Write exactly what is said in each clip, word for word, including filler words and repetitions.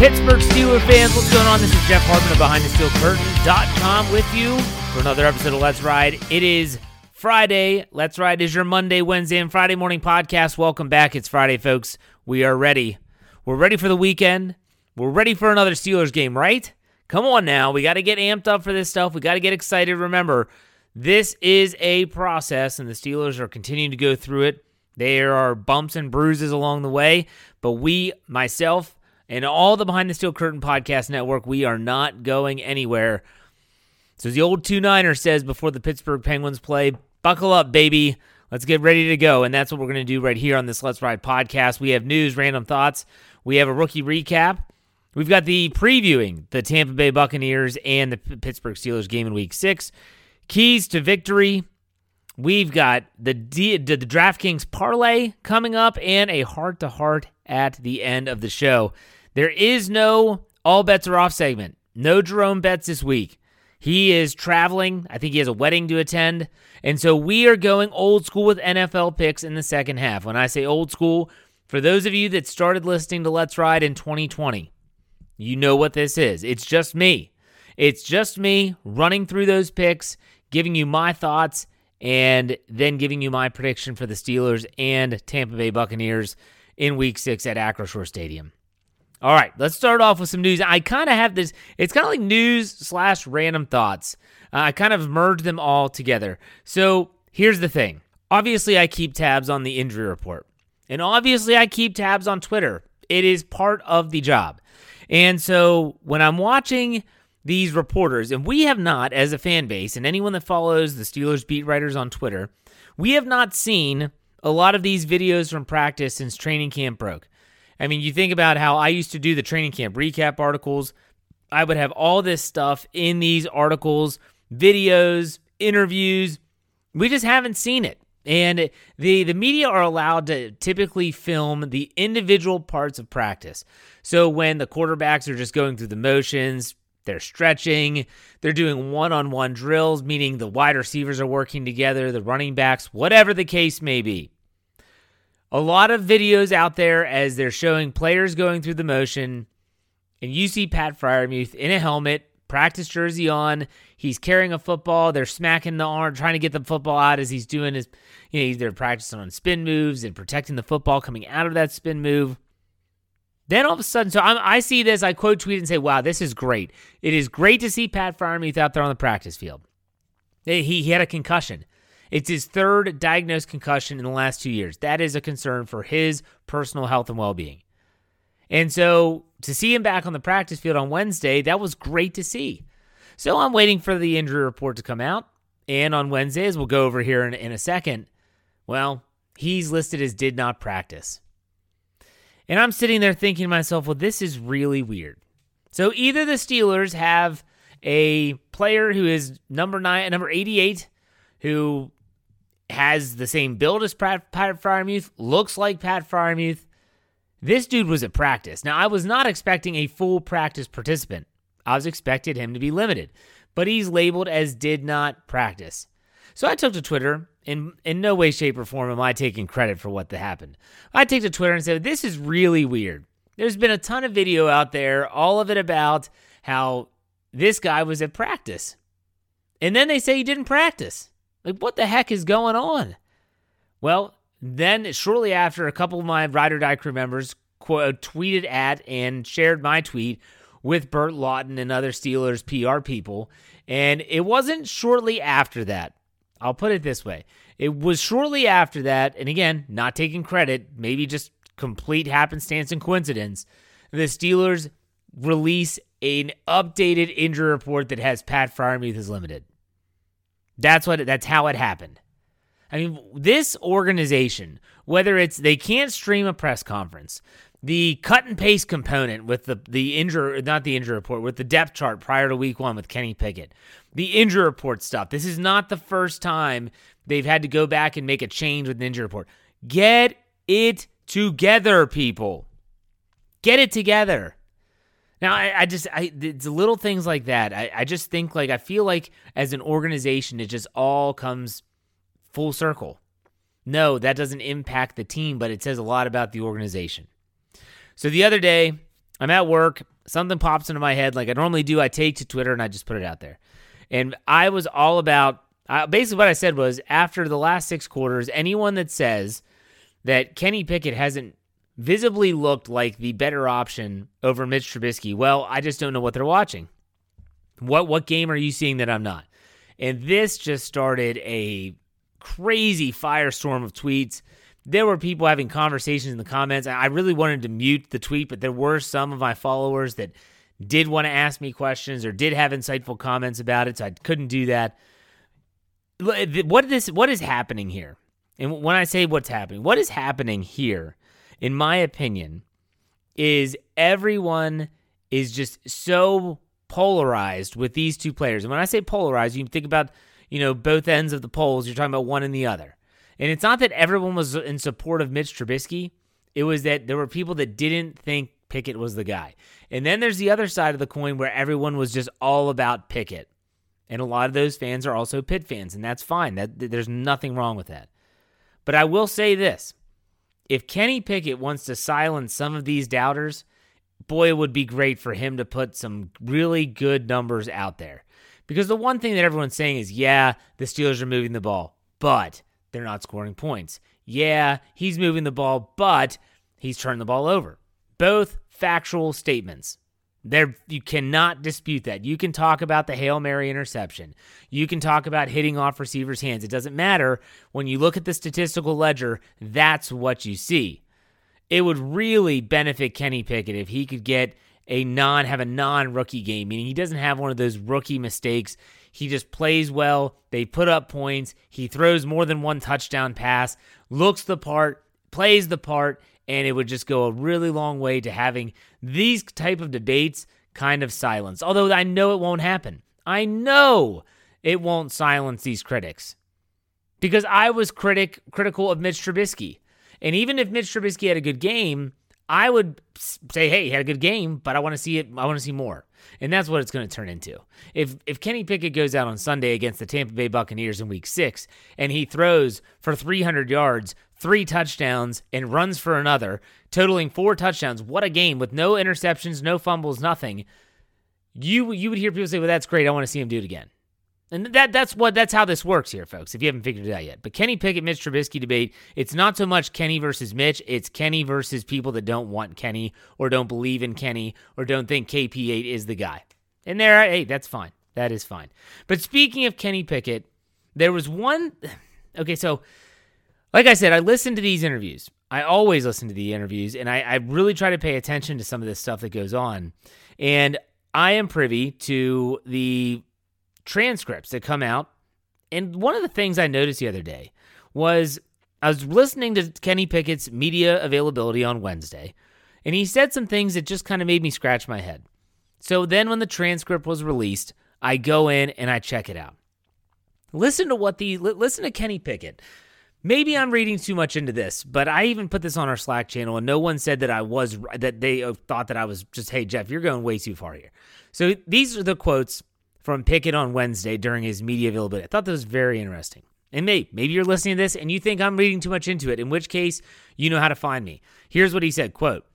Pittsburgh Steelers fans, what's going on? This is Jeff Hartman of Behind The Steel Curtain dot com with you for another episode of Let's Ride. It is Friday. Let's Ride is your Monday, Wednesday, and Friday morning podcast. Welcome back. It's Friday, folks. We are ready. We're ready for the weekend. We're ready for another Steelers game, right? Come on now. We got to get amped up for this stuff. We got to get excited. Remember, this is a process, and the Steelers are continuing to go through it. There are bumps and bruises along the way, but we, myself, and all the Behind the Steel Curtain podcast network, we are not going anywhere. So as the old two-niner says before the Pittsburgh Penguins play, buckle up, baby. Let's get ready to go. And that's what we're going to do right here on this Let's Ride podcast. We have news, random thoughts. We have a rookie recap. We've got the previewing, the Tampa Bay Buccaneers and the Pittsburgh Steelers game in week six. Keys to victory. We've got the, D- the DraftKings parlay coming up and a heart-to-heart at the end of the show. There is no all bets are off segment. No Jerome Bettis this week. He is traveling. I think he has a wedding to attend. And so we are going old school with N F L picks in the second half. When I say old school, for those of you that started listening to Let's Ride in twenty twenty, you know what this is. It's just me. It's just me running through those picks, giving you my thoughts, and then giving you my prediction for the Steelers and Tampa Bay Buccaneers in week six at Acrisure Stadium. All right, let's start off with some news. I kind of have this, it's kind of like news slash random thoughts. Uh, I kind of merged them all together. So here's the thing. Obviously, I keep tabs on the injury report. And obviously, I keep tabs on Twitter. It is part of the job. And so when I'm watching these reporters, and we have not, as a fan base, and anyone that follows the Steelers beat writers on Twitter, we have not seen a lot of these videos from practice since training camp broke. I mean, you think about how I used to do the training camp recap articles. I would have all this stuff in these articles, videos, interviews. We just haven't seen it. And the, the media are allowed to typically film the individual parts of practice. So when the quarterbacks are just going through the motions, they're stretching, they're doing one-on-one drills, meaning the wide receivers are working together, the running backs, whatever the case may be. A lot of videos out there as they're showing players going through the motion, and you see Pat Freiermuth in a helmet, practice jersey on. He's carrying a football. They're smacking the arm, trying to get the football out as he's doing his, you know, they're practicing on spin moves and protecting the football coming out of that spin move. Then all of a sudden, so I'm, I see this, I quote tweet and say, wow, this is great. It is great to see Pat Freiermuth out there on the practice field. He, he had a concussion. It's his third diagnosed concussion in the last two years. That is a concern for his personal health and well-being. And so to see him back on the practice field on Wednesday, that was great to see. So I'm waiting for the injury report to come out. And on Wednesday, as we'll go over here in, in a second, well, he's listed as did not practice. And I'm sitting there thinking to myself, well, this is really weird. So either the Steelers have a player who is number nine, number eighty-eight, who has the same build as Pat, Pat Freiermuth, looks like Pat Freiermuth. This dude was at practice. Now, I was not expecting a full practice participant. I was expecting him to be limited, but he's labeled as did not practice. So I took to Twitter, and in no way, shape, or form am I taking credit for what happened. I took to Twitter and said, this is really weird. There's been a ton of video out there, all of it about how this guy was at practice. And then they say he didn't practice. Like, what the heck is going on? Well, then shortly after, a couple of my Ride or Die crew members quote, tweeted at and shared my tweet with Bert Lawton and other Steelers P R people. And it wasn't shortly after that. I'll put it this way. It was shortly after that, and again, not taking credit, maybe just complete happenstance and coincidence, the Steelers release an updated injury report that has Pat Freiermuth as limited. That's what. That's how it happened. I mean, this organization, whether it's they can't stream a press conference, the cut and paste component with the the injury, not the injury report, with the depth chart prior to week one with Kenny Pickett, the injury report stuff. This is not the first time they've had to go back and make a change with an injury report. Get it together, people. Get it together. Now, I, I just, I, it's little things like that. I, I just think, like, I feel like as an organization, it just all comes full circle. No, that doesn't impact the team, but it says a lot about the organization. So the other day, I'm at work, something pops into my head like I normally do. I take to Twitter and I just put it out there. And I was all about, uh, basically what I said was, after the last six quarters, anyone that says that Kenny Pickett hasn't visibly looked like the better option over Mitch Trubisky, well, I just don't know what they're watching. What what game are you seeing that I'm not? And this just started a crazy firestorm of tweets. There were people having conversations in the comments. I really wanted to mute the tweet, but there were some of my followers that did want to ask me questions or did have insightful comments about it, so I couldn't do that. What this what is happening here? And when I say what's happening, what is happening here, in my opinion, is everyone is just so polarized with these two players. And when I say polarized, you can think about, you know, both ends of the poles. You're talking about one and the other. And it's not that everyone was in support of Mitch Trubisky. It was that there were people that didn't think Pickett was the guy. And then there's the other side of the coin where everyone was just all about Pickett. And a lot of those fans are also Pitt fans, and that's fine. That there's nothing wrong with that. But I will say this. If Kenny Pickett wants to silence some of these doubters, boy, it would be great for him to put some really good numbers out there. Because the one thing that everyone's saying is, yeah, the Steelers are moving the ball, but they're not scoring points. Yeah, he's moving the ball, but he's turned the ball over. Both factual statements. There, you cannot dispute that. You can talk about the Hail Mary interception. You can talk about hitting off receivers' hands. It doesn't matter. When you look at the statistical ledger, that's what you see. It would really benefit Kenny Pickett if he could get a non, have a non-rookie game, meaning he doesn't have one of those rookie mistakes. He just plays well. They put up points. He throws more than one touchdown pass, looks the part, plays the part, and it would just go a really long way to having these type of debates kind of silenced. Although I know it won't happen. I know it won't silence these critics. Because I was critic critical of Mitch Trubisky. And even if Mitch Trubisky had a good game, I would say, hey, he had a good game, but I want to see it. I want to see more. And that's what it's going to turn into. If if Kenny Pickett goes out on Sunday against the Tampa Bay Buccaneers in week six and he throws for three hundred yards, three touchdowns, and runs for another, totaling four touchdowns, what a game with no interceptions, no fumbles, nothing. You, you would hear people say, well, that's great. I want to see him do it again. And that that's what that's how this works here, folks, if you haven't figured it out yet. But Kenny Pickett, Mitch Trubisky debate, it's not so much Kenny versus Mitch. It's Kenny versus people that don't want Kenny or don't believe in Kenny or don't think K P eight is the guy. And there, hey, that's fine. That is fine. But speaking of Kenny Pickett, there was one. Okay, so like I said, I listened to these interviews. I always listen to the interviews, and I, I really try to pay attention to some of this stuff that goes on. And I am privy to the transcripts that come out. And one of the things I noticed the other day was I was listening to Kenny Pickett's media availability on Wednesday, and he said some things that just kind of made me scratch my head. So then when the transcript was released, I go in and I check it out. Listen to what the listen to Kenny Pickett. Maybe I'm reading too much into this, but I even put this on our Slack channel, and no one said that I was that they thought that I was just, hey, Jeff, you're going way too far here. So these are the quotes from Pickett on Wednesday during his media availability. I thought that was very interesting. And maybe, maybe you're listening to this and you think I'm reading too much into it, in which case you know how to find me. Here's what he said, quote,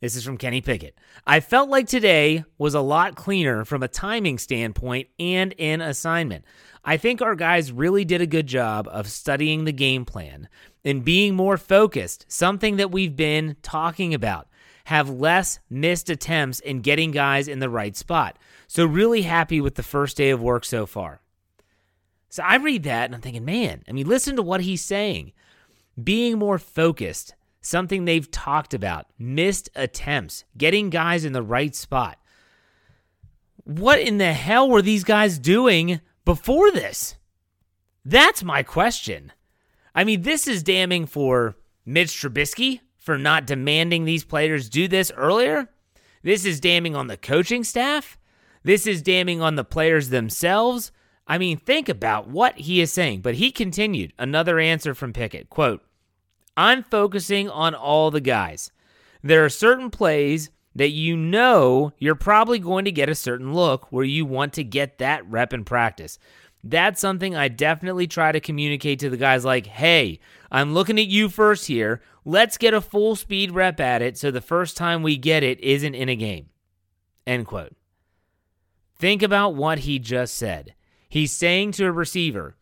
this is from Kenny Pickett. I felt like today was a lot cleaner from a timing standpoint and in assignment. I think our guys really did a good job of studying the game plan and being more focused, something that we've been talking about. Have less missed attempts in getting guys in the right spot. So really happy with the first day of work so far. So I read that and I'm thinking, man, I mean, listen to what he's saying. Being more focused, something they've talked about, missed attempts, getting guys in the right spot. What in the hell were these guys doing before this? That's my question. I mean, this is damning for Mitch Trubisky for not demanding these players do this earlier. This is damning on the coaching staff. This is damning on the players themselves. I mean, think about what he is saying. But he continued, another answer from Pickett, quote, I'm focusing on all the guys. There are certain plays that you know you're probably going to get a certain look where you want to get that rep in practice. That's something I definitely try to communicate to the guys like, hey, I'm looking at you first here. Let's get a full speed rep at it so the first time we get it isn't in a game. End quote. Think about what he just said. He's saying to a receiver,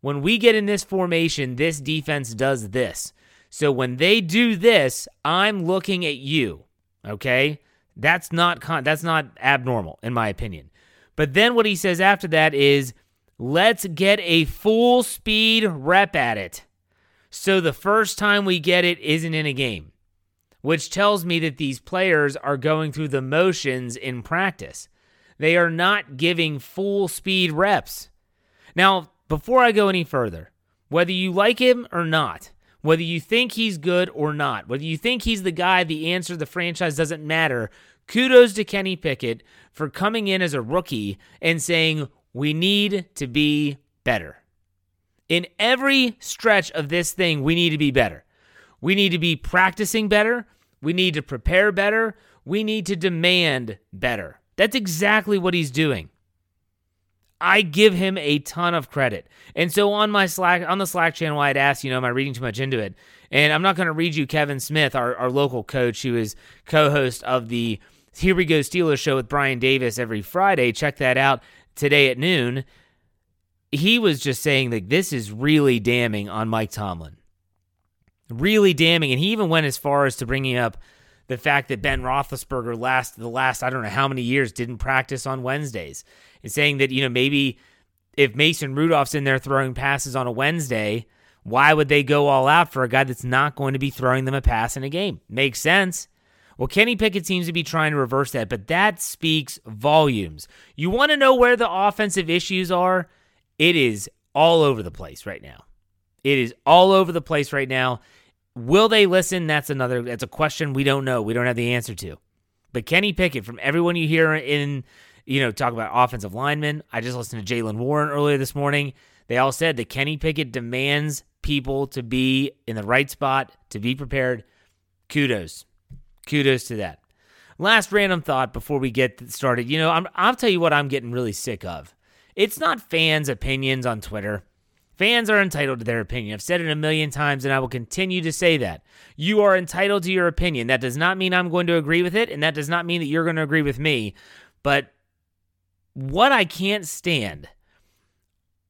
when we get in this formation, this defense does this. So when they do this, I'm looking at you, okay? That's not con- that's not abnormal, in my opinion. But then what he says after that is, let's get a full speed rep at it. So the first time we get it isn't in a game, which tells me that these players are going through the motions in practice. They are not giving full speed reps. Now, before I go any further, whether you like him or not, whether you think he's good or not, whether you think he's the guy, the answer, the franchise doesn't matter, kudos to Kenny Pickett for coming in as a rookie and saying, we need to be better. In every stretch of this thing, we need to be better. We need to be practicing better. We need to prepare better. We need to demand better. That's exactly what he's doing. I give him a ton of credit. And so on my Slack, on the Slack channel, I'd asked, you know, am I reading too much into it? And I'm not going to read you Kevin Smith, our, our local coach, who is co-host of the Here We Go Steelers show with Brian Davis every Friday. Check that out today at noon. He was just saying that this is really damning on Mike Tomlin. Really damning. And he even went as far as to bringing up the fact that Ben Roethlisberger last, the last, I don't know how many years, didn't practice on Wednesdays. And saying that, you know, maybe if Mason Rudolph's in there throwing passes on a Wednesday, why would they go all out for a guy that's not going to be throwing them a pass in a game? Makes sense. Well, Kenny Pickett seems to be trying to reverse that, but that speaks volumes. You want to know where the offensive issues are? It is all over the place right now. It is all over the place right now. Will they listen? That's another, that's a question we don't know. We don't have the answer to. But Kenny Pickett, from everyone you hear in, you know, talk about offensive linemen, I just listened to Jaylen Warren earlier this morning. They all said that Kenny Pickett demands people to be in the right spot, to be prepared. Kudos. Kudos to that. Last random thought before we get started. You know, I'm, I'll tell you what I'm getting really sick of. It's not fans' opinions on Twitter. Fans are entitled to their opinion. I've said it a million times, and I will continue to say that. You are entitled to your opinion. That does not mean I'm going to agree with it, and that does not mean that you're going to agree with me. But what I can't stand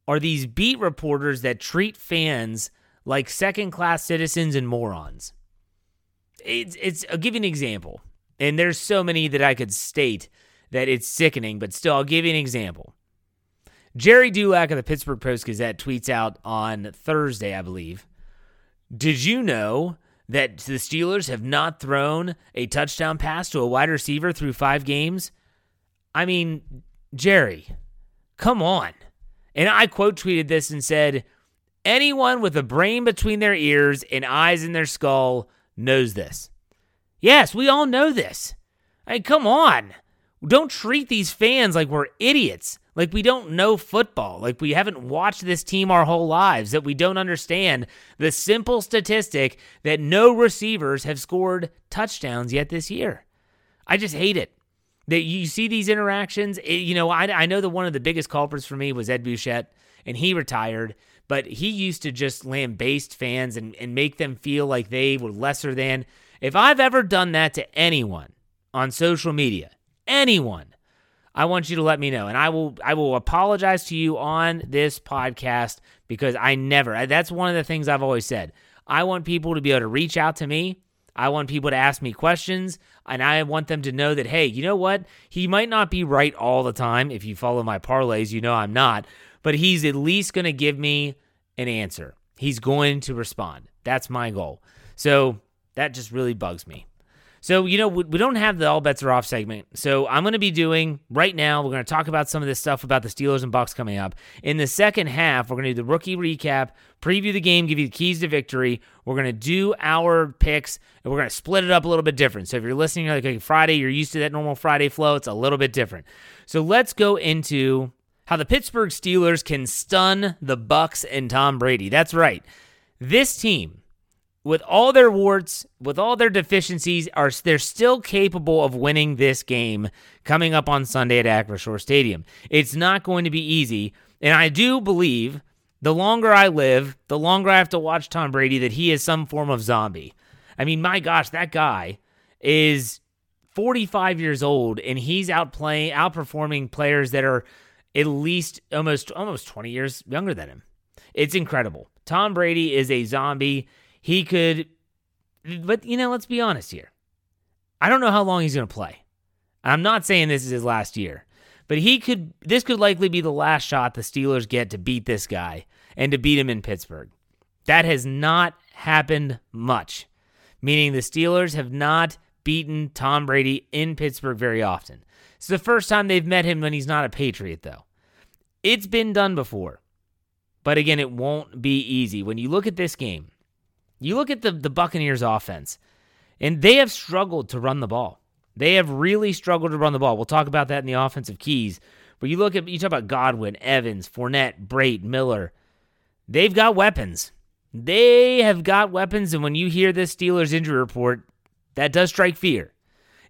are these beat reporters that treat fans like second-class citizens and morons. It's, it's, I'll give you an example, and there's so many that I could state that it's sickening, but still, I'll give you an example. Jerry Dulac of the Pittsburgh Post-Gazette tweets out on Thursday, I believe, did you know that the Steelers have not thrown a touchdown pass to a wide receiver through five games? I mean, Jerry, come on. And I quote tweeted this and said, anyone with a brain between their ears and eyes in their skull knows this. Yes, we all know this. I mean, come on. Don't treat these fans like we're idiots, like we don't know football, like we haven't watched this team our whole lives, that we don't understand the simple statistic that no receivers have scored touchdowns yet this year. I just hate it. That you see these interactions. It, you know, I, I know that one of the biggest culprits for me was Ed Bouchette, and he retired, but he used to just lambaste fans and, and make them feel like they were lesser than. If I've ever done that to anyone on social media, anyone, I want you to let me know, and I will I will apologize to you on this podcast because I never, that's one of the things I've always said. I want people to be able to reach out to me. I want people to ask me questions, and I want them to know that, hey, you know what? He might not be right all the time. If you follow my parlays, you know I'm not, but he's at least going to give me an answer. He's going to respond. That's my goal. So that just really bugs me. So, you know, we don't have the All Bets Are Off segment. So I'm going to be doing, right now, we're going to talk about some of this stuff about the Steelers and Bucs coming up. In the second half, we're going to do the rookie recap, preview the game, give you the keys to victory. We're going to do our picks, and we're going to split it up a little bit different. So if you're listening like, like Friday, you're used to that normal Friday flow. It's a little bit different. So let's go into how the Pittsburgh Steelers can stun the Bucs and Tom Brady. That's right. This team, with all their warts, with all their deficiencies, are they're still capable of winning this game coming up on Sunday at Acrisure Stadium. It's not going to be easy, and I do believe the longer I live, the longer I have to watch Tom Brady, that he is some form of zombie. I mean, my gosh, that guy is forty-five years old, and he's outplaying, outperforming players that are at least almost almost twenty years younger than him. It's incredible. Tom Brady is a zombie. He could, but, you know, let's be honest here. I don't know how long he's going to play. I'm not saying this is his last year, but he could, this could likely be the last shot the Steelers get to beat this guy and to beat him in Pittsburgh. That has not happened much, meaning the Steelers have not beaten Tom Brady in Pittsburgh very often. It's the first time they've met him when he's not a Patriot, though. It's been done before, but again, it won't be easy. When you look at this game, you look at the, the Buccaneers offense, and they have struggled to run the ball. They have really struggled to run the ball. We'll talk about that in the offensive keys. But you look at, you talk about Godwin, Evans, Fournette, Brate, Miller. They've got weapons. They have got weapons, and when you hear this Steelers injury report, that does strike fear.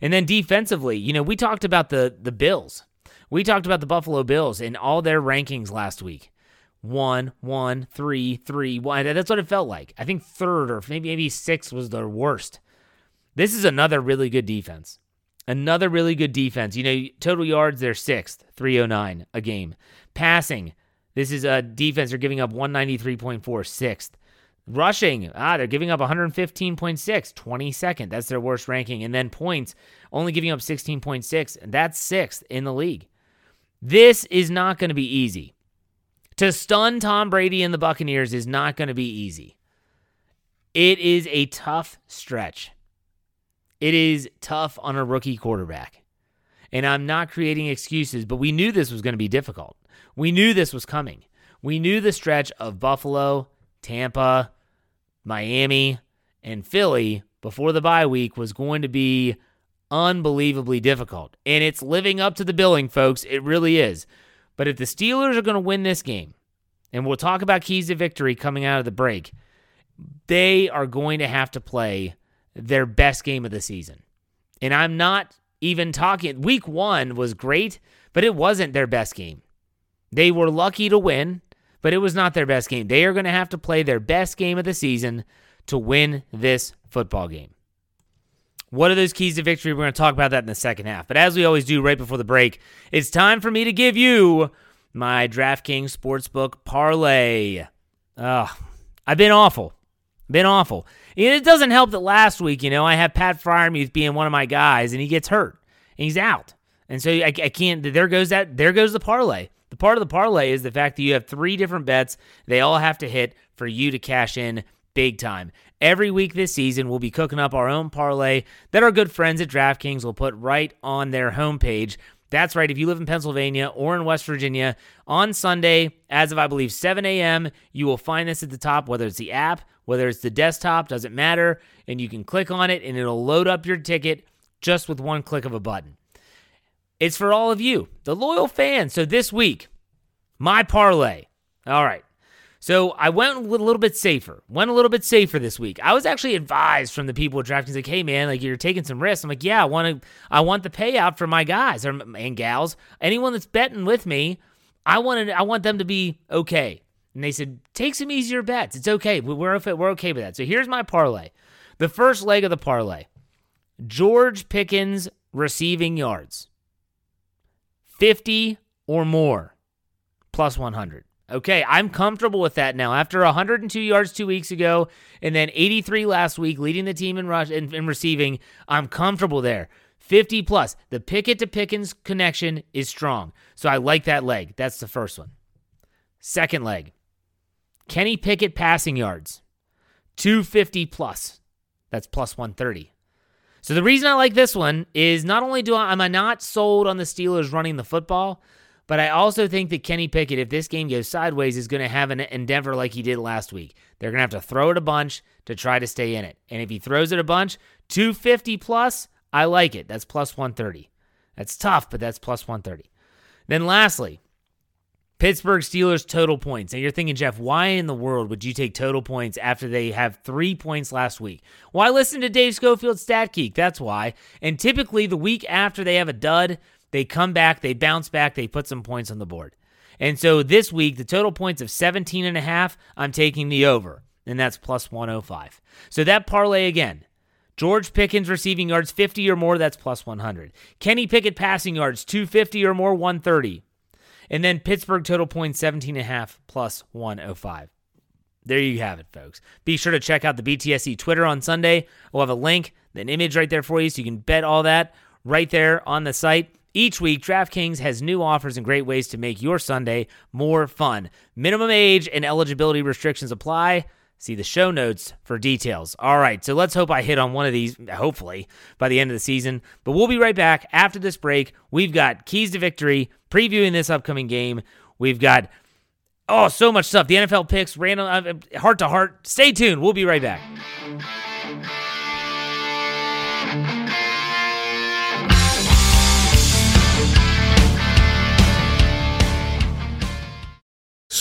And then defensively, you know, we talked about the the Bills. We talked about the Buffalo Bills in all their rankings last week. One, one, three, three, one. That's what it felt like. I think third or maybe maybe sixth was their worst. This is another really good defense. Another really good defense. You know, total yards, they're sixth, three oh nine a game. Passing, this is a defense. They're giving up one ninety-three point four, sixth. Rushing, ah, they're giving up one fifteen point six, twenty-second. That's their worst ranking. And then points, only giving up sixteen point six. That's sixth in the league. This is not going to be easy. To stun Tom Brady and the Buccaneers is not going to be easy. It is a tough stretch. It is tough on a rookie quarterback. And I'm not creating excuses, but we knew this was going to be difficult. We knew this was coming. We knew the stretch of Buffalo, Tampa, Miami, and Philly before the bye week was going to be unbelievably difficult. And it's living up to the billing, folks. It really is. But if the Steelers are going to win this game, and we'll talk about keys to victory coming out of the break, they are going to have to play their best game of the season. And I'm not even talking, week one was great, but it wasn't their best game. They were lucky to win, but it was not their best game. They are going to have to play their best game of the season to win this football game. What are those keys to victory? We're going to talk about that in the second half. But as we always do right before the break, it's time for me to give you my DraftKings Sportsbook parlay. Ugh, I've been awful. Been awful. And it doesn't help that last week, you know, I had Pat Freiermuth being one of my guys, and he gets hurt, and he's out. And so I, I can't, there goes that, there goes the parlay. The part of the parlay is the fact that you have three different bets. They all have to hit for you to cash in big time. Every week this season, we'll be cooking up our own parlay that our good friends at DraftKings will put right on their homepage. That's right. If you live in Pennsylvania or in West Virginia, on Sunday, as of, I believe, seven a.m., you will find this at the top, whether it's the app, whether it's the desktop, doesn't matter, and you can click on it, and it'll load up your ticket just with one click of a button. It's for all of you, the loyal fans. So this week, my parlay. All right. So I went a little bit safer, went a little bit safer this week. I was actually advised from the people at DraftKings, like, hey, man, like, you're taking some risks. I'm like, yeah, I want to, I want the payout for my guys or, and gals. Anyone that's betting with me, I wanted, I want them to be okay. And they said, take some easier bets. It's okay. We're, we're okay with that. So here's my parlay. The first leg of the parlay, George Pickens receiving yards, fifty or more, plus one hundred. Okay, I'm comfortable with that now. After one hundred two yards two weeks ago and then eighty-three last week, leading the team in rush in, in receiving, I'm comfortable there. fifty plus. The Pickett to Pickens connection is strong. So I like that leg. That's the first one. Second leg, Kenny Pickett passing yards, two fifty plus. That's plus one thirty. So the reason I like this one is not only do I, am I not sold on the Steelers running the football, but I also think that Kenny Pickett, if this game goes sideways, is going to have an endeavor like he did last week. They're going to have to throw it a bunch to try to stay in it. And if he throws it a bunch, two fifty plus, I like it. That's plus one thirty. That's tough, but that's plus one thirty. Then lastly, Pittsburgh Steelers total points. And you're thinking, Jeff, why in the world would you take total points after they have three points last week? Well, I listened to Dave Schofield's Stat Geek. That's why. And typically the week after they have a dud, they come back, they bounce back, they put some points on the board. And so this week, the total points of seventeen and a half, I'm taking the over, and that's plus one oh five. So that parlay again, George Pickens receiving yards fifty or more, that's plus one hundred. Kenny Pickett passing yards two fifty or more, one thirty. And then Pittsburgh total points seventeen and a half plus one oh five. There you have it, folks. Be sure to check out the B T S C Twitter on Sunday. We'll have a link, an image right there for you, so you can bet all that right there on the site. Each week, DraftKings has new offers and great ways to make your Sunday more fun. Minimum age and eligibility restrictions apply. See the show notes for details. All right, so let's hope I hit on one of these, hopefully, by the end of the season. But we'll be right back after this break. We've got Keys to Victory previewing this upcoming game. We've got, oh, so much stuff. The N F L picks, random, uh, heart to heart. Stay tuned. We'll be right back.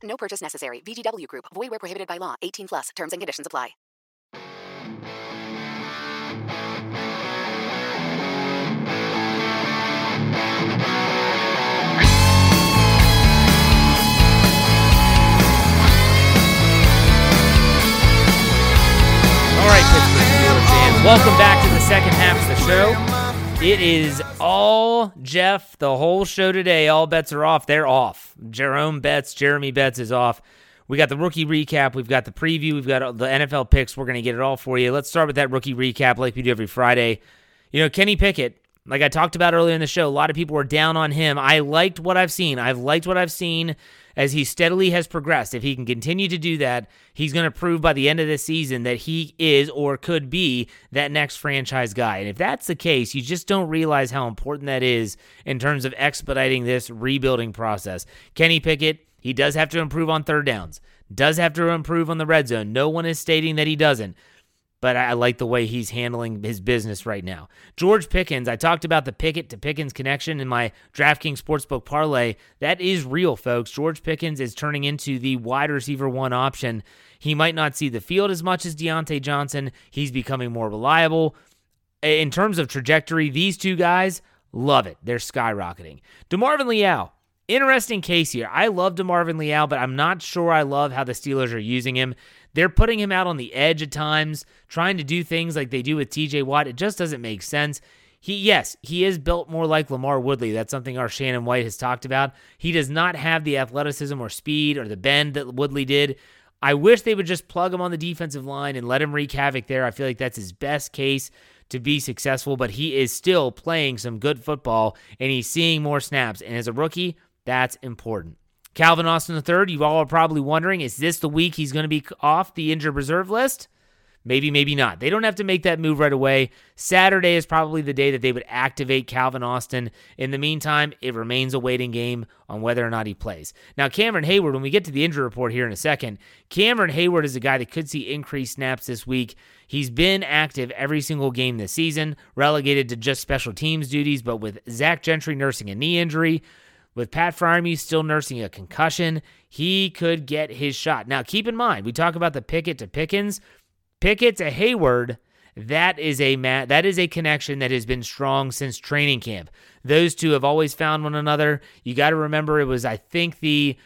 No purchase necessary. V G W Group. Void where prohibited by law. eighteen plus. Terms and conditions apply. All right, Pittsburgh Steelers fans, welcome back to the second half of the show. It is all Jeff, the whole show today. All bets are off. They're off. Jerome Bettis, Jeremy Bettis is off. We got the rookie recap. We've got the preview. We've got the N F L picks. We're going to get it all for you. Let's start with that rookie recap like we do every Friday. You know, Kenny Pickett, like I talked about earlier in the show, a lot of people were down on him. I liked what I've seen. I've liked what I've seen as he steadily has progressed. If he can continue to do that, he's going to prove by the end of this season that he is or could be that next franchise guy. And if that's the case, you just don't realize how important that is in terms of expediting this rebuilding process. Kenny Pickett, he does have to improve on third downs, does have to improve on the red zone. No one is stating that he doesn't. but I like the way he's handling his business right now. George Pickens, I talked about the Pickett to Pickens connection in my DraftKings Sportsbook parlay. That is real, folks. George Pickens is turning into the wide receiver one option. He might not see the field as much as Deontay Johnson. He's becoming more reliable. In terms of trajectory, these two guys, love it. They're skyrocketing. DeMarvin Leal, interesting case here. I love DeMarvin Leal, but I'm not sure I love how the Steelers are using him. They're putting him out on the edge at times, trying to do things like they do with T J Watt. It just doesn't make sense. He, yes, he is built more like Lamar Woodley. That's something our Shannon White has talked about. He does not have the athleticism or speed or the bend that Woodley did. I wish they would just plug him on the defensive line and let him wreak havoc there. I feel like that's his best case to be successful, but he is still playing some good football, and he's seeing more snaps. And as a rookie, that's important. Calvin Austin the third, you all are probably wondering, is this the week he's going to be off the injured reserve list? Maybe, maybe not. They don't have to make that move right away. Saturday is probably the day that they would activate Calvin Austin. In the meantime, it remains a waiting game on whether or not he plays. Now, Cameron Heyward, when we get to the injury report here in a second, Cameron Heyward is a guy that could see increased snaps this week. He's been active every single game this season, relegated to just special teams duties, but with Zach Gentry nursing a knee injury, with Pat Freiermuth still nursing a concussion, he could get his shot. Now, keep in mind, we talk about the Pickett to Pickens. Pickett to Heyward, that is a ma- that is a connection that has been strong since training camp. Those two have always found one another. You got to remember, it was, I think, the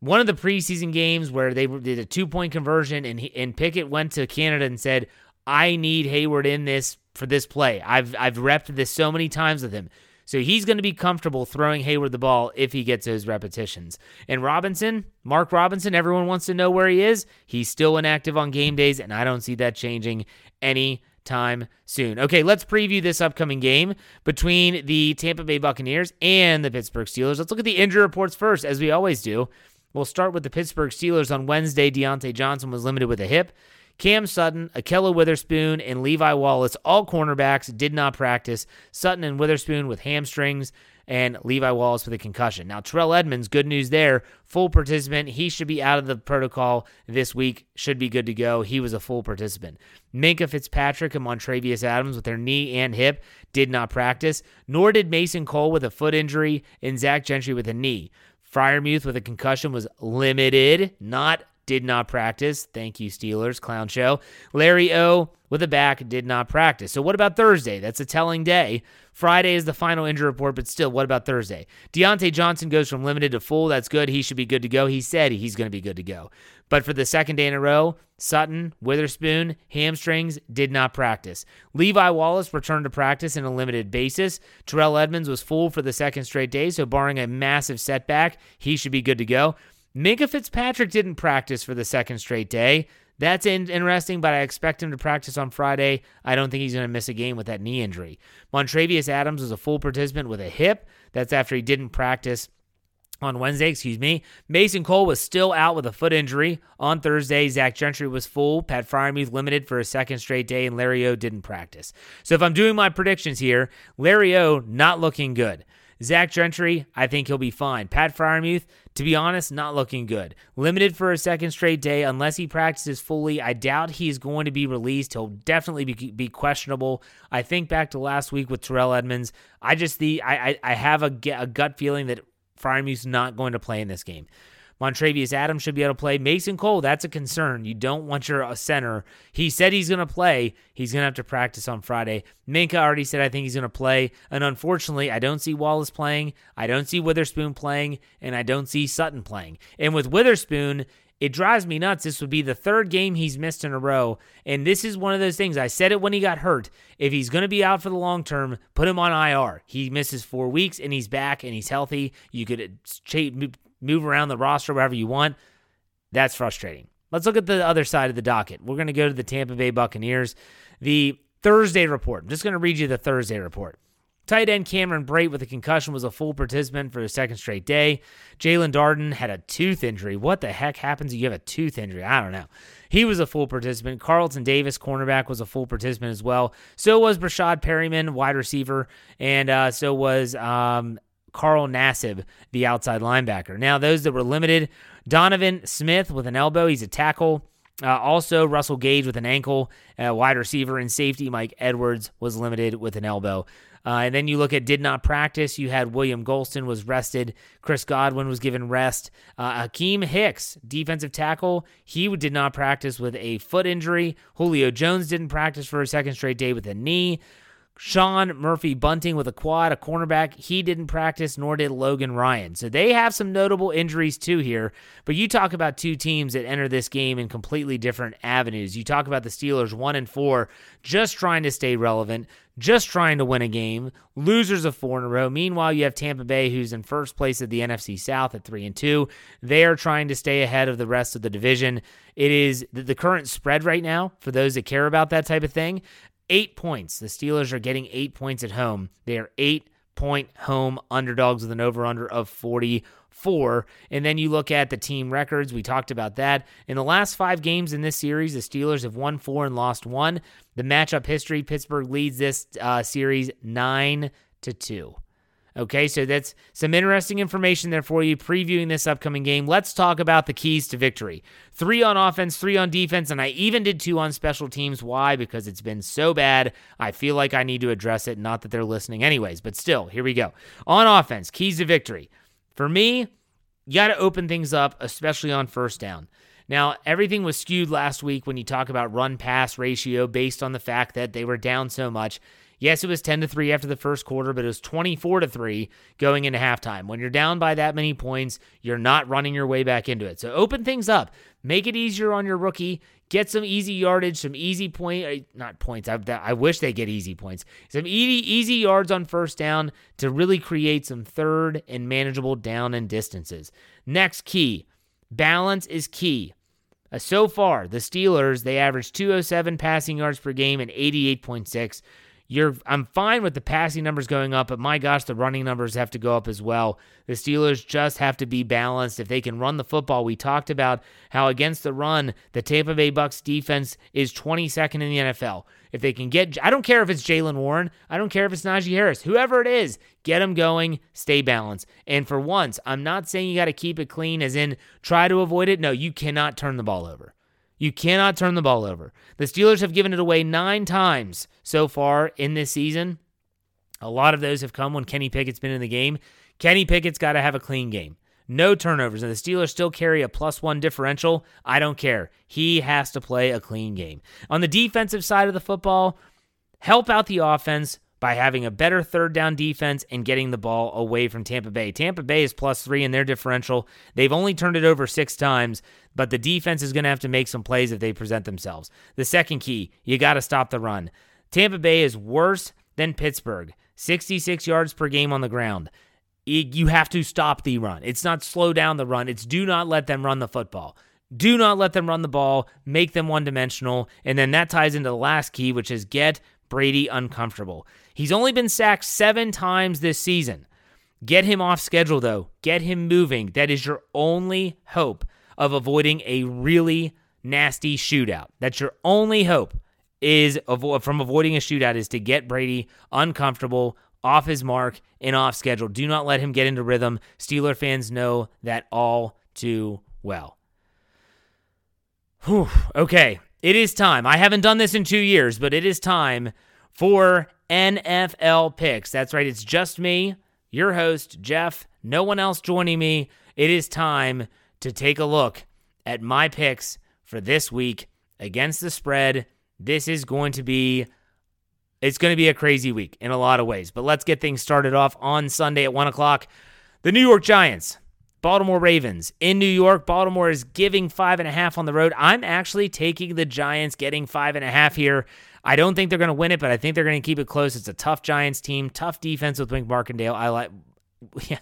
one of the preseason games where they did a two-point conversion, and he, and Pickett went to Canada and said, I need Heyward in this for this play. I've I've repped this so many times with him. So he's going to be comfortable throwing Heyward the ball if he gets those repetitions. And Robinson, Mark Robinson, everyone wants to know where he is. He's still inactive on game days, and I don't see that changing any time soon. Okay, let's preview this upcoming game between the Tampa Bay Buccaneers and the Pittsburgh Steelers. Let's look at the injury reports first, as we always do. We'll start with the Pittsburgh Steelers. On Wednesday, Deontay Johnson was limited with a hip. Cam Sutton, Ahkello Witherspoon, and Levi Wallace, all cornerbacks, did not practice. Sutton and Witherspoon with hamstrings, and Levi Wallace with a concussion. Now, Terrell Edmunds, good news there, full participant. He should be out of the protocol this week, should be good to go. He was a full participant. Minka Fitzpatrick and Montravious Adams with their knee and hip did not practice, nor did Mason Cole with a foot injury and Zach Gentry with a knee. Freiermuth with a concussion was limited, not did not practice. Thank you, Steelers, clown show. Larry O with a back did not practice. So what about Thursday? That's a telling day. Friday is the final injury report, but still, what about Thursday? Deontay Johnson goes from limited to full. That's good. He should be good to go. He said he's going to be good to go. But for the second day in a row, Sutton, Witherspoon, hamstrings, did not practice. Levi Wallace returned to practice in a limited basis. Terrell Edmunds was full for the second straight day, so barring a massive setback, he should be good to go. Minka Fitzpatrick didn't practice for the second straight day. That's in- interesting, but I expect him to practice on Friday. I don't think he's going to miss a game with that knee injury. Montravious Adams was a full participant with a hip. That's after he didn't practice on Wednesday, excuse me. Mason Cole was still out with a foot injury. On Thursday, Zach Gentry was full. Pat Freiermuth limited for a second straight day, and Larry O didn't practice. So if I'm doing my predictions here, Larry O not looking good. Zach Gentry, I think he'll be fine. Pat Freiermuth, to be honest, not looking good. Limited for a second straight day. Unless he practices fully, I doubt he's going to be released. He'll definitely be, be questionable. I think back to last week with Terrell Edmunds. I just the I I, I have a, a gut feeling that Freiermuth's not going to play in this game. Montravious Adams should be able to play. Mason Cole, that's a concern. You don't want your center. He said he's going to play. He's going to have to practice on Friday. Minka already said, I think he's going to play. And unfortunately, I don't see Wallace playing. I don't see Witherspoon playing. And I don't see Sutton playing. And with Witherspoon, it drives me nuts. This would be the third game he's missed in a row. And this is one of those things. I said it when he got hurt. If he's going to be out for the long term, put him on I R. He misses four weeks and he's back and he's healthy. You could change. Move around the roster wherever you want. That's frustrating. Let's look at the other side of the docket. We're going to go to the Tampa Bay Buccaneers. The Thursday report. I'm just going to read you the Thursday report. Tight end Cameron Brate with a concussion was a full participant for the second straight day. Jalen Darden had a tooth injury. What the heck happens if you have a tooth injury? I don't know. He was a full participant. Carlton Davis, cornerback, was a full participant as well. So was Brashad Perryman, wide receiver. And uh, so was... Um, Carl Nassib, the outside linebacker. Now, those that were limited, Donovan Smith with an elbow. He's a tackle. Uh, also, Russell Gage with an ankle, uh, wide receiver and safety Mike Edwards was limited with an elbow. Uh, and then you look at did not practice. You had William Golston was rested. Chris Godwin was given rest. Uh, Akeem Hicks, defensive tackle, he did not practice with a foot injury. Julio Jones didn't practice for a second straight day with a knee. Sean Murphy-Bunting with a quad, a cornerback. He didn't practice, nor did Logan Ryan. So they have some notable injuries too here. But you talk about two teams that enter this game in completely different avenues. You talk about the Steelers one and four, just trying to stay relevant, just trying to win a game, losers of four in a row. Meanwhile, you have Tampa Bay, who's in first place at the N F C South at three and two. They are trying to stay ahead of the rest of the division. It is the current spread right now, for those that care about that type of thing, Eight points. The Steelers are getting eight points at home. They are eight-point home underdogs with an over-under of forty-four. And then you look at the team records. We talked about that. In the last five games in this series, the Steelers have won four and lost one. The matchup history, Pittsburgh leads this uh, series nine to two. Okay, so that's some interesting information there for you previewing this upcoming game. Let's talk about the keys to victory. Three on offense, three on defense, and I even did two on special teams. Why? Because it's been so bad. I feel like I need to address it. Not that they're listening anyways, but still, here we go. On offense, keys to victory. For me, you got to open things up, especially on first down. Now, everything was skewed last week when you talk about run-pass ratio based on the fact that they were down so much. Yes, it was ten to three after the first quarter, but it was twenty-four to three going into halftime. When you're down by that many points, you're not running your way back into it. So open things up. Make it easier on your rookie. Get some easy yardage, some easy point, not points. I, I wish they get easy points. Some easy, easy yards on first down to really create some third and manageable down and distances. Next key, balance is key. So far, the Steelers, they average two oh seven passing yards per game and eighty-eight point six. You're, I'm fine with the passing numbers going up, but my gosh, the running numbers have to go up as well. The Steelers just have to be balanced. If they can run the football, we talked about how against the run, the Tampa Bay Bucs defense is twenty-second in the N F L. If they can get, I don't care if it's Jaylen Warren, I don't care if it's Najee Harris, whoever it is, get them going, stay balanced. And for once, I'm not saying you got to keep it clean as in try to avoid it. No, you cannot turn the ball over. You cannot turn the ball over. The Steelers have given it away nine times so far in this season. A lot of those have come when Kenny Pickett's been in the game. Kenny Pickett's got to have a clean game. No turnovers. And the Steelers still carry a plus one differential. I don't care. He has to play a clean game. On the defensive side of the football, help out the offense by having a better third down defense and getting the ball away from Tampa Bay. Tampa Bay is plus three in their differential. They've only turned it over six times, but the defense is going to have to make some plays if they present themselves. The second key, you got to stop the run. Tampa Bay is worse than Pittsburgh, sixty-six yards per game on the ground. You have to stop the run. It's not slow down the run. It's do not let them run the football. Do not let them run the ball, make them one-dimensional, and then that ties into the last key, which is get Brady uncomfortable. He's only been sacked seven times this season. Get him off schedule, though. Get him moving. That is your only hope of avoiding a really nasty shootout. That's your only hope is avo- from avoiding a shootout is to get Brady uncomfortable, off his mark, and off schedule. Do not let him get into rhythm. Steeler fans know that all too well. Whew, okay. It is time. I haven't done this in two years, but it is time for N F L picks. That's right. It's just me, your host, Jeff, no one else joining me. It is time to take a look at my picks for this week against the spread. This is going to be, it's going to be a crazy week in a lot of ways, but let's get things started off on Sunday at one o'clock. The New York Giants, Baltimore Ravens in New York. Baltimore is giving five and a half on the road. I'm actually taking the Giants getting five and a half here. I don't think they're going to win it, but I think they're going to keep it close. It's a tough Giants team, tough defense with Wink Martindale. I like, yeah,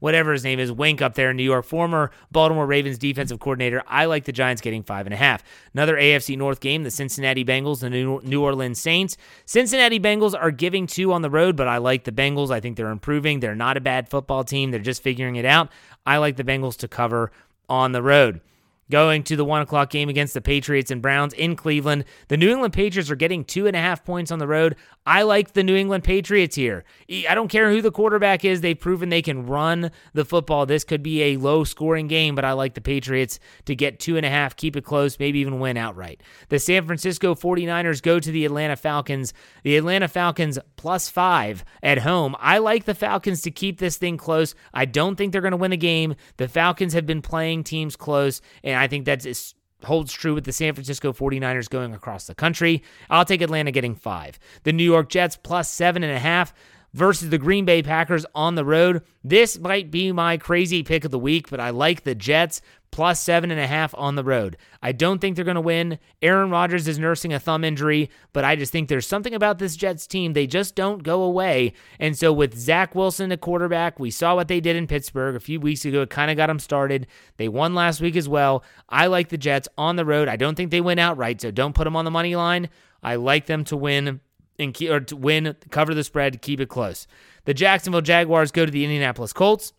whatever his name is, Wink up there in New York, former Baltimore Ravens defensive coordinator. I like the Giants getting five and a half. Another A F C North game, the Cincinnati Bengals, the New Orleans Saints. Cincinnati Bengals are giving two on the road, but I like the Bengals. I think they're improving. They're not a bad football team. They're just figuring it out. I like the Bengals to cover on the road. Going to the one o'clock game against the Patriots and Browns in Cleveland. The New England Patriots are getting two and a half points on the road. I like the New England Patriots here. I don't care who the quarterback is. They've proven they can run the football. This could be a low-scoring game, but I like the Patriots to get two and a half, keep it close, maybe even win outright. The San Francisco 49ers go to the Atlanta Falcons. The Atlanta Falcons plus five at home. I like the Falcons to keep this thing close. I don't think they're going to win a game. The Falcons have been playing teams close, and I think that is, holds true with the San Francisco 49ers going across the country. I'll take Atlanta getting five. The New York Jets plus seven and a half versus the Green Bay Packers on the road. This might be my crazy pick of the week, but I like the Jets plus seven and a half on the road. I don't think they're going to win. Aaron Rodgers is nursing a thumb injury, but I just think there's something about this Jets team. They just don't go away. And so with Zach Wilson, the quarterback, we saw what they did in Pittsburgh a few weeks ago. It kind of got them started. They won last week as well. I like the Jets on the road. I don't think they win outright, so don't put them on the money line. I like them to win and keep, or to win, cover the spread, keep it close. The Jacksonville Jaguars go to the Indianapolis Colts.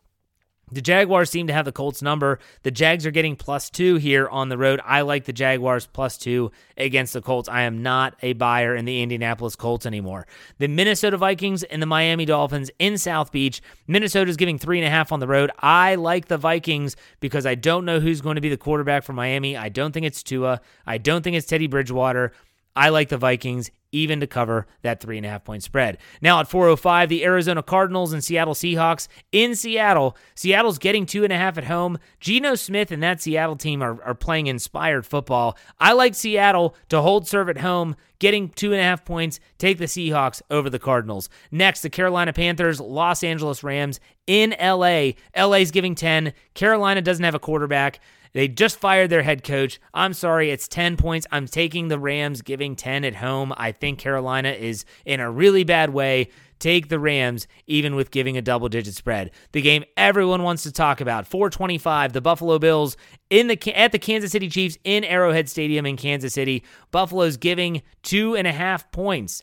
The Jaguars seem to have the Colts number. The Jags are getting plus two here on the road. I like the Jaguars plus two against the Colts. I am not a buyer in the Indianapolis Colts anymore. The Minnesota Vikings and the Miami Dolphins in South Beach. Minnesota's giving three and a half on the road. I like the Vikings because I don't know who's going to be the quarterback for Miami. I don't think it's Tua. I don't think it's Teddy Bridgewater. I like the Vikings even to cover that three and a half point spread. Now at four oh five, the Arizona Cardinals and Seattle Seahawks in Seattle. Seattle's getting two and a half at home. Geno Smith and that Seattle team are, are playing inspired football. I like Seattle to hold serve at home, getting two and a half points, take the Seahawks over the Cardinals. Next, the Carolina Panthers, Los Angeles Rams in L A. L A's giving ten. Carolina doesn't have a quarterback. They just fired their head coach. I'm sorry, it's ten points. I'm taking the Rams, giving ten at home. I think Carolina is in a really bad way. Take the Rams, even with giving a double-digit spread. The game everyone wants to talk about, four twenty-five, the Buffalo Bills in the at the Kansas City Chiefs in Arrowhead Stadium in Kansas City. Buffalo's giving two and a half points.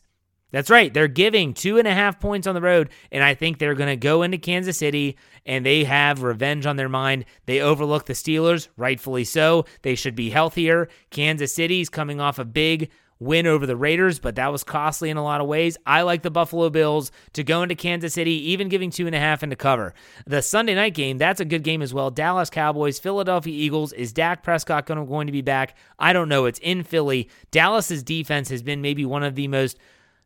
That's right. They're giving two and a half points on the road, and I think they're going to go into Kansas City, and they have revenge on their mind. They overlook the Steelers, rightfully so. They should be healthier. Kansas City's coming off a big win over the Raiders, but that was costly in a lot of ways. I like the Buffalo Bills to go into Kansas City, even giving two and a half into cover. The Sunday night game, that's a good game as well. Dallas Cowboys, Philadelphia Eagles. Is Dak Prescott going to be back? I don't know. It's in Philly. Dallas's defense has been maybe one of the most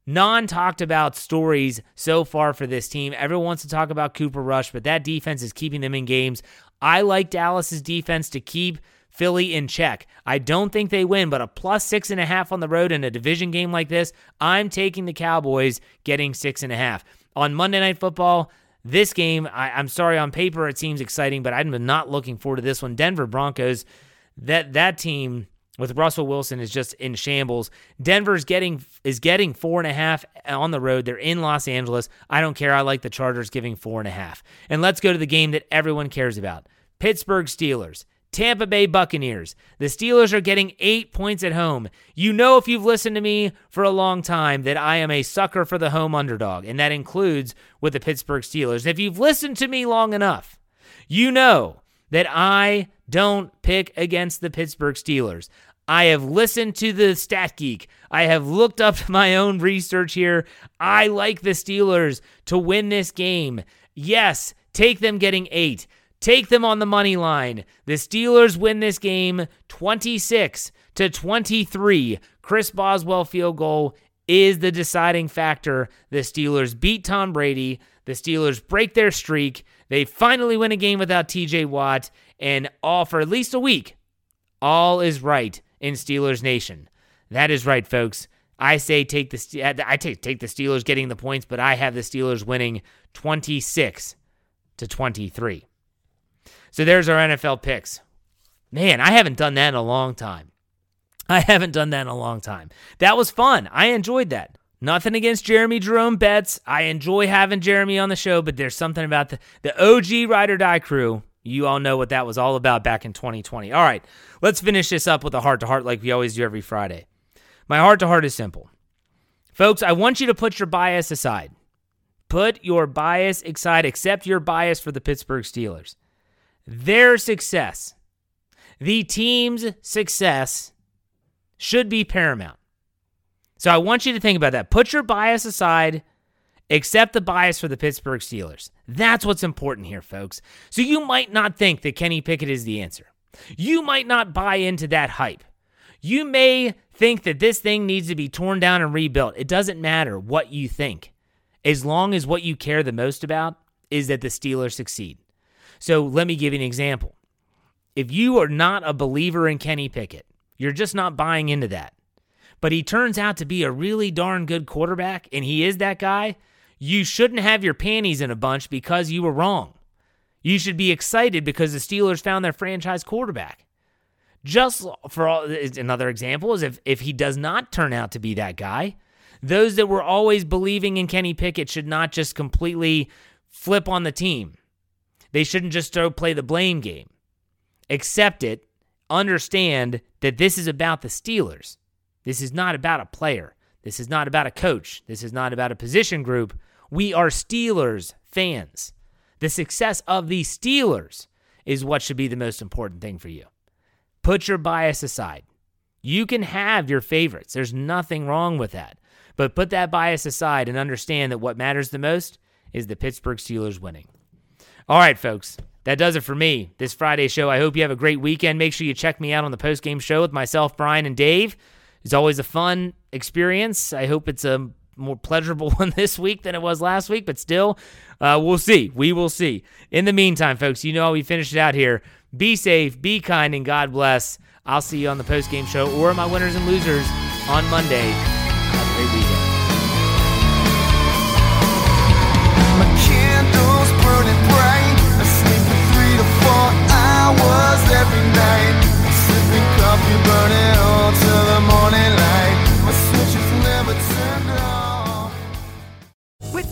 non-talked about stories so far for this team. Everyone wants to talk about Cooper Rush, but that defense is keeping them in games. I like Dallas's defense to keep Philly in check. I don't think they win, but a plus six and a half on the road in a division game like this, I'm taking the Cowboys getting six and a half. On Monday Night Football, this game, I, I'm sorry, on paper it seems exciting, but I'm not looking forward to this one. Denver Broncos, that that team with Russell Wilson is just in shambles. Denver's getting is getting four and a half on the road. They're in Los Angeles. I don't care. I like the Chargers giving four and a half. And let's go to the game that everyone cares about. Pittsburgh Steelers, Tampa Bay Buccaneers. The Steelers are getting eight points at home. You know, if you've listened to me for a long time, that I am a sucker for the home underdog, and that includes with the Pittsburgh Steelers. If you've listened to me long enough, you know that I don't pick against the Pittsburgh Steelers. I have listened to the Stat Geek. I have looked up my own research here. I like the Steelers to win this game. Yes, take them getting eight. Take them on the money line. The Steelers win this game twenty-six to twenty-three. Chris Boswell field goal is the deciding factor. The Steelers beat Tom Brady. The Steelers break their streak. They finally win a game without T J Watt, and all for at least a week. All is right in Steelers Nation. That is right, folks. I say take the I take take the Steelers getting the points, but I have the Steelers winning twenty-six to twenty-three. So there's our N F L picks. Man, I haven't done that in a long time. I haven't done that in a long time. That was fun. I enjoyed that. Nothing against Jeremy Jerome Betts. I enjoy having Jeremy on the show, but there's something about the, the O G Ride or Die crew. You all know what that was all about back in twenty twenty. All right, let's finish this up with a heart-to-heart like we always do every Friday. My heart-to-heart is simple. Folks, I want you to put your bias aside. Put your bias aside. Accept your bias for the Pittsburgh Steelers. Their success, the team's success should be paramount. So I want you to think about that. Put your bias aside. Accept the bias for the Pittsburgh Steelers. That's what's important here, folks. So you might not think that Kenny Pickett is the answer. You might not buy into that hype. You may think that this thing needs to be torn down and rebuilt. It doesn't matter what you think, as long as what you care the most about is that the Steelers succeed. So let me give you an example. If you are not a believer in Kenny Pickett, you're just not buying into that, but he turns out to be a really darn good quarterback, and he is that guy, you shouldn't have your panties in a bunch because you were wrong. You should be excited because the Steelers found their franchise quarterback. Just for all, another example is if, if he does not turn out to be that guy, those that were always believing in Kenny Pickett should not just completely flip on the team. They shouldn't just play the blame game. Accept it. Understand that this is about the Steelers. This is not about a player. This is not about a coach. This is not about a position group. We are Steelers fans. The success of the Steelers is what should be the most important thing for you. Put your bias aside. You can have your favorites. There's nothing wrong with that. But put that bias aside and understand that what matters the most is the Pittsburgh Steelers winning. All right, folks. That does it for me this Friday show. I hope you have a great weekend. Make sure you check me out on the postgame show with myself, Brian, and Dave. It's always a fun experience. I hope it's a more pleasurable one this week than it was last week, but still, uh, we'll see. We will see. In the meantime, folks, you know how we finish it out here. Be safe, be kind, and God bless. I'll see you on the postgame show or my winners and losers on Monday. Have a great weekend. My candles burning bright. I sleep for three to four hours every night. I'm sipping coffee, burning all till the morning light. My switch is never turned off. With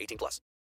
eighteen plus.